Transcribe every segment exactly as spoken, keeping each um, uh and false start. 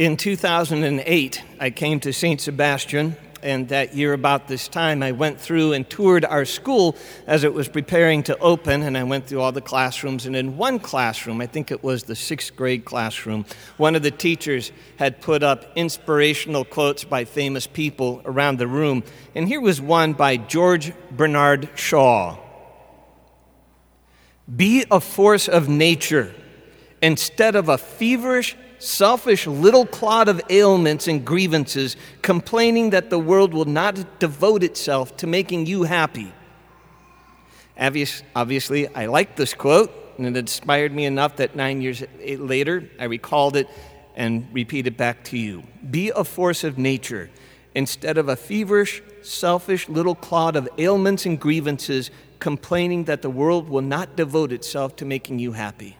In two thousand eight, I came to Saint Sebastian, and that year about this time, I went through and toured our school as it was preparing to open, and I went through all the classrooms, and in one classroom, I think it was the sixth grade classroom, one of the teachers had put up inspirational quotes by famous people around the room, and here was one by George Bernard Shaw. "Be a force of nature instead of a feverish, selfish little clod of ailments and grievances, complaining that the world will not devote itself to making you happy." Obvious, obviously, I liked this quote, and it inspired me enough that nine years later, I recalled it and repeated back to you. Be a force of nature instead of a feverish, selfish little clod of ailments and grievances, complaining that the world will not devote itself to making you happy.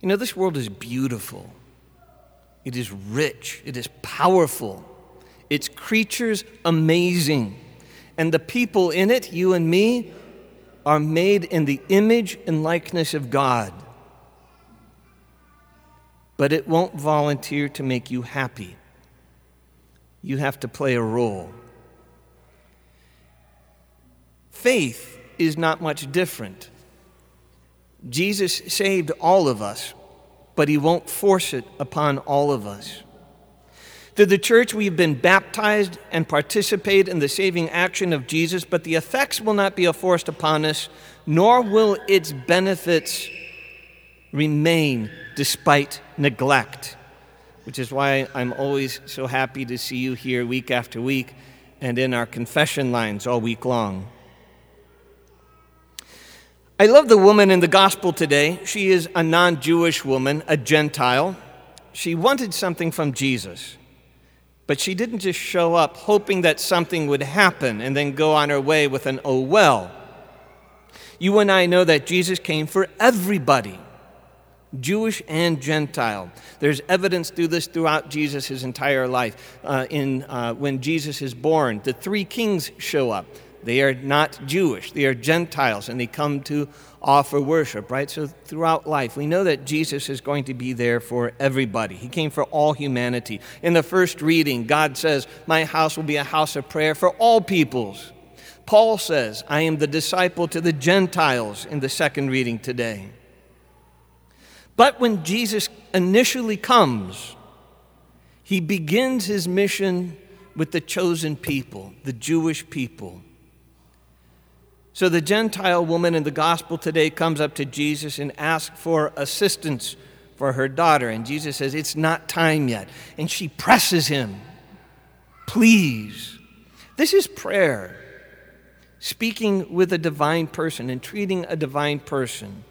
You know, this world is beautiful. It is rich. It is powerful. Its creatures amazing. And the people in it, you and me, are made in the image and likeness of God. But it won't volunteer to make you happy. You have to play a role. Faith is not much different. Jesus saved all of us, but he won't force it upon all of us. Through the church, we've been baptized and participate in the saving action of Jesus, but the effects will not be forced upon us, nor will its benefits remain despite neglect, which is why I'm always so happy to see you here week after week and in our confession lines all week long. I love the woman in the gospel today. She is a non-Jewish woman, a Gentile. She wanted something from Jesus, but she didn't just show up hoping that something would happen and then go on her way with an "oh well." You and I know that Jesus came for everybody, Jewish and Gentile. There's evidence through this throughout Jesus' his entire life. Uh, in uh, when Jesus is born, the three kings show up. They are not Jewish, they are Gentiles, and they come to offer worship, right? So throughout life, we know that Jesus is going to be there for everybody. He came for all humanity. In the first reading, God says, "My house will be a house of prayer for all peoples." Paul says, "I am the disciple to the Gentiles," in the second reading today. But when Jesus initially comes, he begins his mission with the chosen people, the Jewish people. So the Gentile woman in the gospel today comes up to Jesus and asks for assistance for her daughter. And Jesus says, "It's not time yet." And she presses him, "Please." This is prayer, speaking with a divine person, entreating a divine person.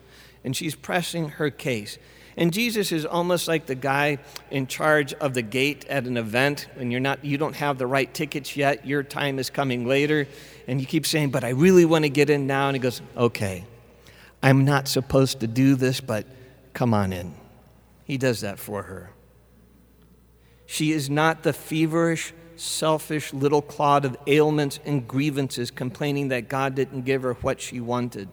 And she's pressing her case. And Jesus is almost like the guy in charge of the gate at an event, and you're not, you don't have the right tickets yet, your time is coming later, and you keep saying, "But I really want to get in now," and he goes, "Okay, I'm not supposed to do this, but come on in." He does that for her. She is not the feverish, selfish little clod of ailments and grievances complaining that God didn't give her what she wanted.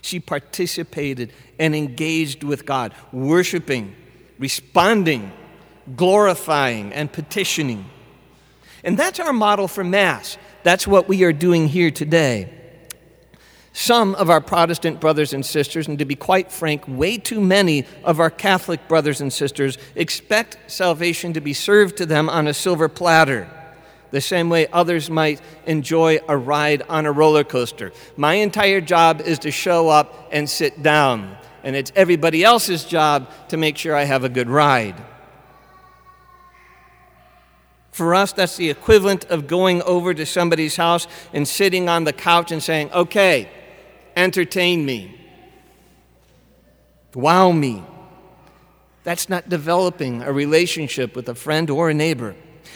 She participated and engaged with God, worshiping, responding, glorifying, and petitioning. And that's our model for Mass. That's what we are doing here today. Some of our Protestant brothers and sisters, and to be quite frank, way too many of our Catholic brothers and sisters, expect salvation to be served to them on a silver platter, the same way others might enjoy a ride on a roller coaster. My entire job is to show up and sit down, and it's everybody else's job to make sure I have a good ride. For us, that's the equivalent of going over to somebody's house and sitting on the couch and saying, "Okay, entertain me, wow me." That's not developing a relationship with a friend or a neighbor.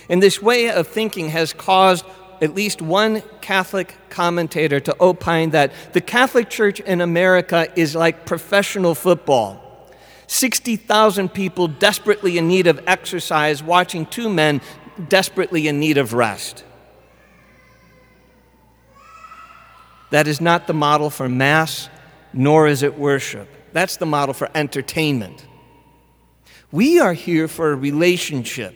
And this way of thinking has caused at least one Catholic commentator to opine that the Catholic Church in America is like professional football. sixty thousand people desperately in need of exercise, watching two men desperately in need of rest. That is not the model for Mass, nor is it worship. That's the model for entertainment. We are here for a relationship.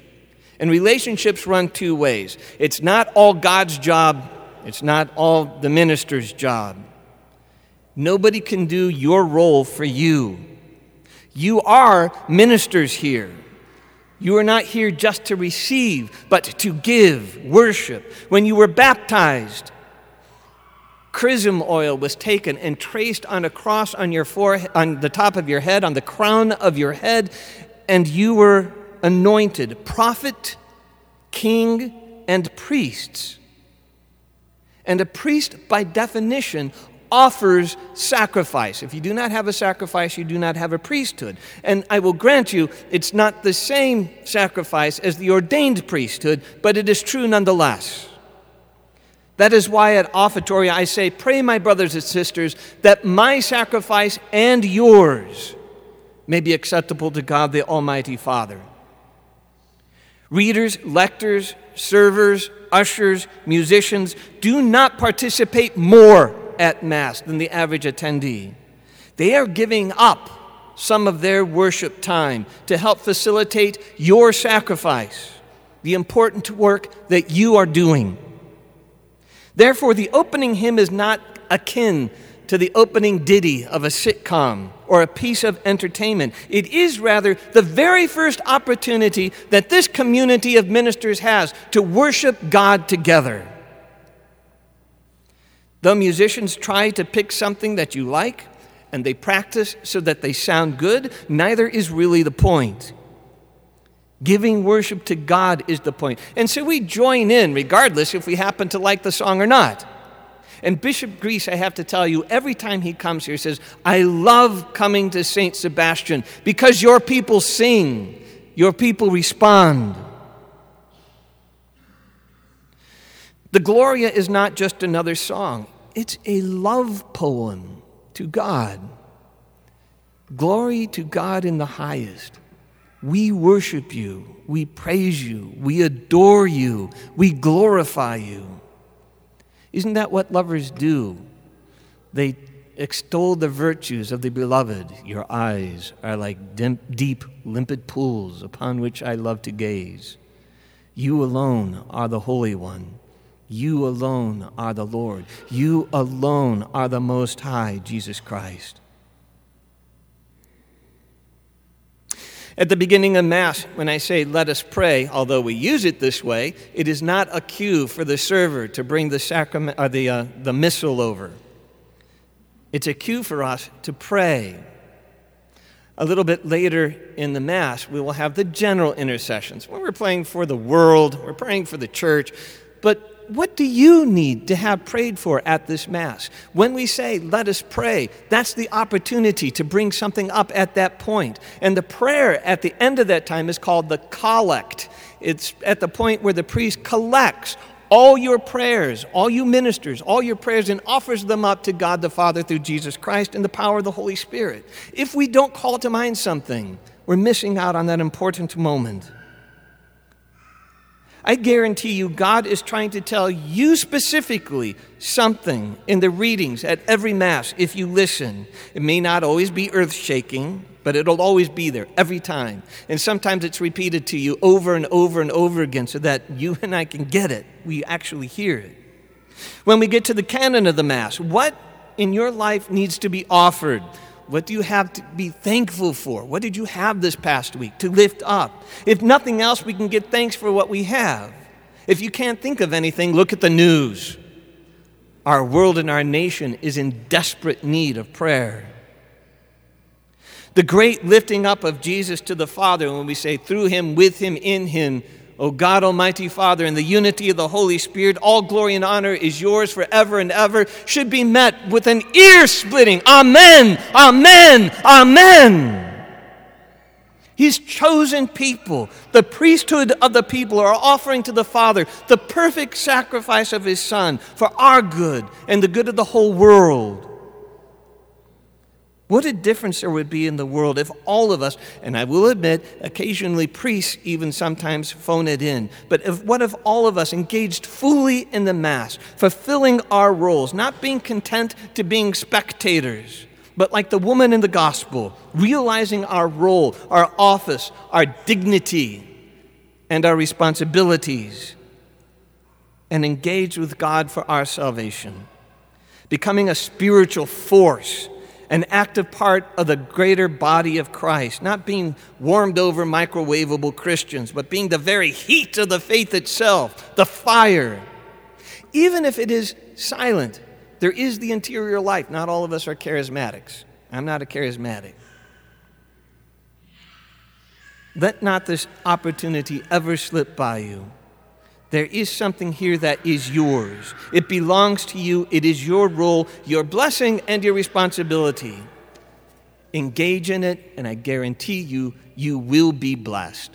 And relationships run two ways. It's not all God's job. It's not all the minister's job. Nobody can do your role for you. You are ministers here. You are not here just to receive, but to give worship. When you were baptized, chrism oil was taken and traced on a cross on your forehead, on the top of your head, on the crown of your head, and you were anointed prophet, king, and priests. And a priest, by definition, offers sacrifice. If you do not have a sacrifice, you do not have a priesthood. And I will grant you, it's not the same sacrifice as the ordained priesthood, but it is true nonetheless. That is why at offertory I say, pray, my brothers and sisters, that my sacrifice and yours may be acceptable to God the Almighty Father. Readers, lectors, servers, ushers, musicians do not participate more at Mass than the average attendee. They are giving up some of their worship time to help facilitate your sacrifice, the important work that you are doing. Therefore, the opening hymn is not akin to the opening ditty of a sitcom or a piece of entertainment. It is rather the very first opportunity that this community of ministers has to worship God together. Though musicians try to pick something that you like, and they practice so that they sound good, neither is really the point. Giving worship to God is the point. And so we join in, regardless if we happen to like the song or not. And Bishop Greece, I have to tell you, every time he comes here, says, I love coming to Saint Sebastian because your people sing, your people respond. The Gloria is not just another song. It's a love poem to God. Glory to God in the highest. We worship you. We praise you. We adore you. We glorify you. Isn't that what lovers do? They extol the virtues of the beloved. Your eyes are like deep, limpid pools upon which I love to gaze. You alone are the Holy One. You alone are the Lord. You alone are the Most High, Jesus Christ. At the beginning of Mass, when I say, let us pray, although we use it this way, it is not a cue for the server to bring the sacrament, or the, uh, the missal over. It's a cue for us to pray. A little bit later in the Mass, we will have the general intercessions. When we're praying for the world, we're praying for the church, but what do you need to have prayed for at this Mass? When we say, let us pray, that's the opportunity to bring something up at that point. And the prayer at the end of that time is called the collect. It's at the point where the priest collects all your prayers, all you ministers, all your prayers, and offers them up to God the Father through Jesus Christ and the power of the Holy Spirit. If we don't call to mind something, we're missing out on that important moment. I guarantee you, God is trying to tell you specifically something in the readings at every Mass if you listen. It may not always be earth-shaking, but it'll always be there every time. And sometimes it's repeated to you over and over and over again so that you and I can get it. We actually hear it. When we get to the canon of the Mass, what in your life needs to be offered? What do you have to be thankful for? What did you have this past week to lift up? If nothing else, we can give thanks for what we have. If you can't think of anything, look at the news. Our world and our nation is in desperate need of prayer. The great lifting up of Jesus to the Father, when we say, through him, with him, in him, O God, Almighty Father, in the unity of the Holy Spirit, all glory and honor is yours forever and ever, should be met with an ear-splitting, Amen, Amen, Amen. His chosen people, the priesthood of the people, are offering to the Father the perfect sacrifice of His Son for our good and the good of the whole world. What a difference there would be in the world if all of us, and I will admit, occasionally priests even sometimes phone it in, but if, what if all of us engaged fully in the Mass, fulfilling our roles, not being content to being spectators, but like the woman in the gospel, realizing our role, our office, our dignity, and our responsibilities, and engage with God for our salvation, becoming a spiritual force, an active part of the greater body of Christ, not being warmed over microwavable Christians, but being the very heat of the faith itself, the fire. Even if it is silent, there is the interior life. Not all of us are charismatics. I'm not a charismatic. Let not this opportunity ever slip by you. There is something here that is yours. It belongs to you. It is your role, your blessing, and your responsibility. Engage in it, and I guarantee you, you will be blessed.